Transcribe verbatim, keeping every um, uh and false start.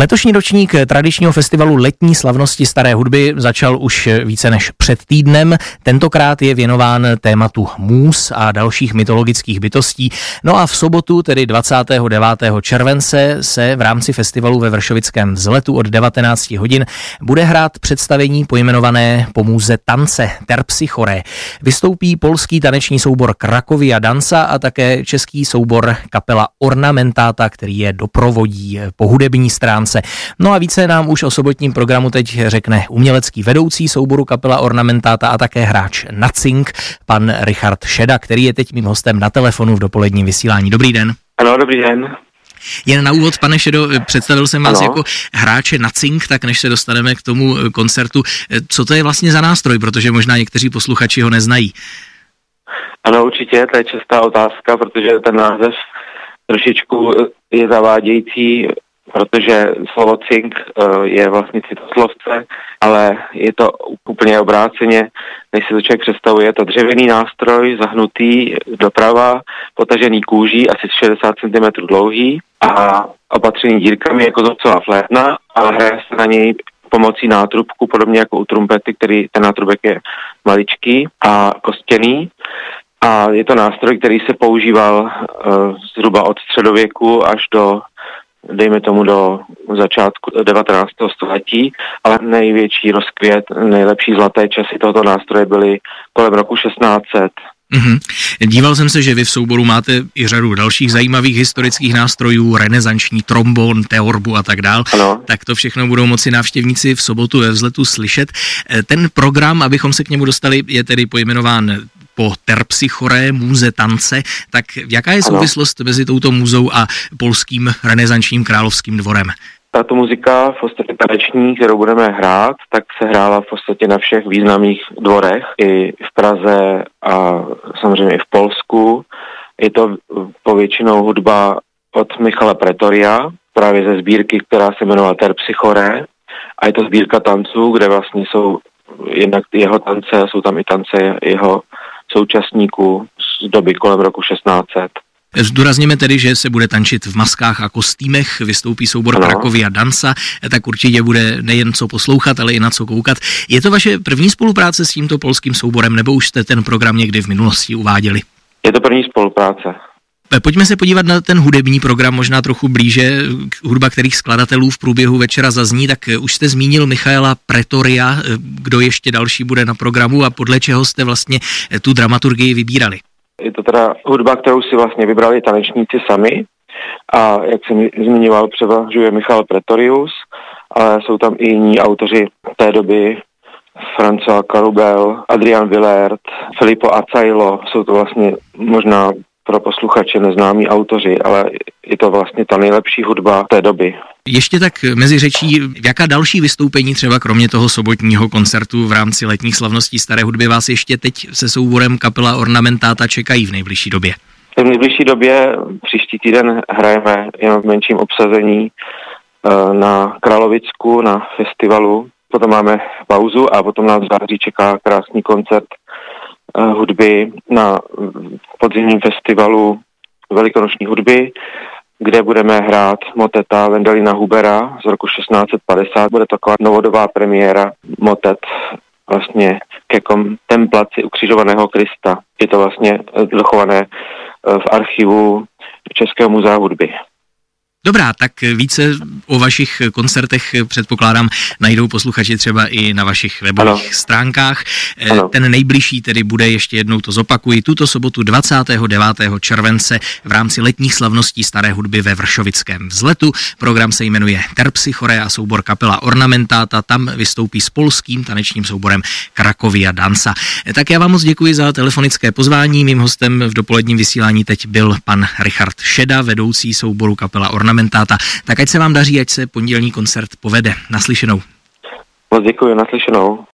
Letošní ročník tradičního festivalu Letní slavnosti staré hudby začal už více než před týdnem. Tentokrát je věnován tématu můz a dalších mytologických bytostí. No a v sobotu, tedy dvacátého devátého července, se v rámci festivalu ve vršovickém Vzletu od devatenácti hodin bude hrát představení pojmenované po můze tance Terpsichore. Vystoupí polský taneční soubor Cracovia Danza a také český soubor Capella Ornamentata, který je doprovodí po hudební stránce. No a více nám už o sobotním programu teď řekne umělecký vedoucí souboru Capella Ornamentata a také hráč na cink, pan Richard Šeda, který je teď mým hostem na telefonu v dopoledním vysílání. Dobrý den. Ano, dobrý den. Jen na úvod, pane Šedo, představil jsem vás ano. jako hráče na cink, tak než se dostaneme k tomu koncertu, co to je vlastně za nástroj, protože možná někteří posluchači ho neznají. Ano, určitě, to je častá otázka, protože ten název trošičku je zavádějící, protože slovo cink je vlastně citoslovce, ale je to úplně obráceně, než si to člověk představuje. Je to dřevěný nástroj, zahnutý doprava, potažený kůží, asi šedesát centimetrů dlouhý a opatřený dírkami jako zobcová flétna, ale hraje se na něj pomocí nátrubku, podobně jako u trumpety, který ten nátrubek je maličký a kostěný. A je to nástroj, který se používal uh, zhruba od středověku až do, dejme tomu, do začátku devatenáctého století, ale největší rozkvět, nejlepší zlaté časy tohoto nástroje byly kolem roku šestnáct set. Mm-hmm. Díval jsem se, že vy v souboru máte i řadu dalších zajímavých historických nástrojů, renesanční trombon, teorbu a tak dál. Ano. Tak to všechno budou moci návštěvníci v sobotu ve Vzletu slyšet. Ten program, abychom se k němu dostali, je tedy pojmenován po Terpsichore, můze tance. Tak jaká je souvislost ano. mezi touto můzou a polským renesančním královským dvorem? Tato muzika, v podstatě taneční, kterou budeme hrát, tak se hrála v podstatě na všech významných dvorech, i v Praze a samozřejmě i v Polsku. Je to povětšinou hudba od Michala Pretoria, právě ze sbírky, která se jmenovala Terpsichore. A je to sbírka tanců, kde vlastně jsou jednak jeho tance, jsou tam i tance jeho současníků z doby kolem roku šestnáct set. Zdůrazněme tedy, že se bude tančit v maskách a kostýmech, vystoupí soubor no. Cracovia Danza, tak určitě bude nejen co poslouchat, ale i na co koukat. Je to vaše první spolupráce s tímto polským souborem, nebo už jste ten program někdy v minulosti uváděli? Je to první spolupráce. Pojďme se podívat na ten hudební program, možná trochu blíže, hudba kterých skladatelů v průběhu večera zazní, tak už jste zmínil Michala Pretoria, kdo ještě další bude na programu a podle čeho jste vlastně tu dramaturgii vybírali? Je to teda hudba, kterou si vlastně vybrali tanečníci sami a jak jsem zmiňoval, převažuje Michal Pretorius, ale jsou tam i jiní autoři té doby, Francois Carubel, Adrian Villert, Filippo Acajlo, jsou to vlastně možná pro posluchače neznámí autoři, ale je to vlastně ta nejlepší hudba té doby. Ještě tak mezi řečí, jaká další vystoupení třeba kromě toho sobotního koncertu v rámci letních slavností staré hudby vás ještě teď se souborem Capella Ornamentata čekají v nejbližší době? V nejbližší době příští týden hrajeme jenom v menším obsazení na Královicku, na festivalu. Potom máme pauzu a potom nás v září čeká krásný koncert hudby na podzimním festivalu velikonoční hudby, kde budeme hrát moteta Vendelina Hubera z roku šestnáct set padesát. Bude taková novodobá premiéra motet vlastně ke kontemplaci ukřižovaného Krista. Je to vlastně dochované v archivu Českého muzea hudby. Dobrá, tak více o vašich koncertech předpokládám najdou posluchači třeba i na vašich webových ano. stránkách. Ano. Ten nejbližší tedy bude, ještě jednou to zopakuji, tuto sobotu dvacátého devátého července v rámci letních slavností staré hudby ve vršovickém Vzletu. Program se jmenuje Terpsichore a soubor Capella Ornamentata tam vystoupí s polským tanečním souborem Cracovia Danza. Tak já vám moc děkuji za telefonické pozvání. Mým hostem v dopoledním vysílání teď byl pan Richard Šeda, vedoucí souboru Capella Ornamentata. Tak ať se vám daří, ať se pondělní koncert povede. Naslyšenou. Moc děkuji, naslyšenou.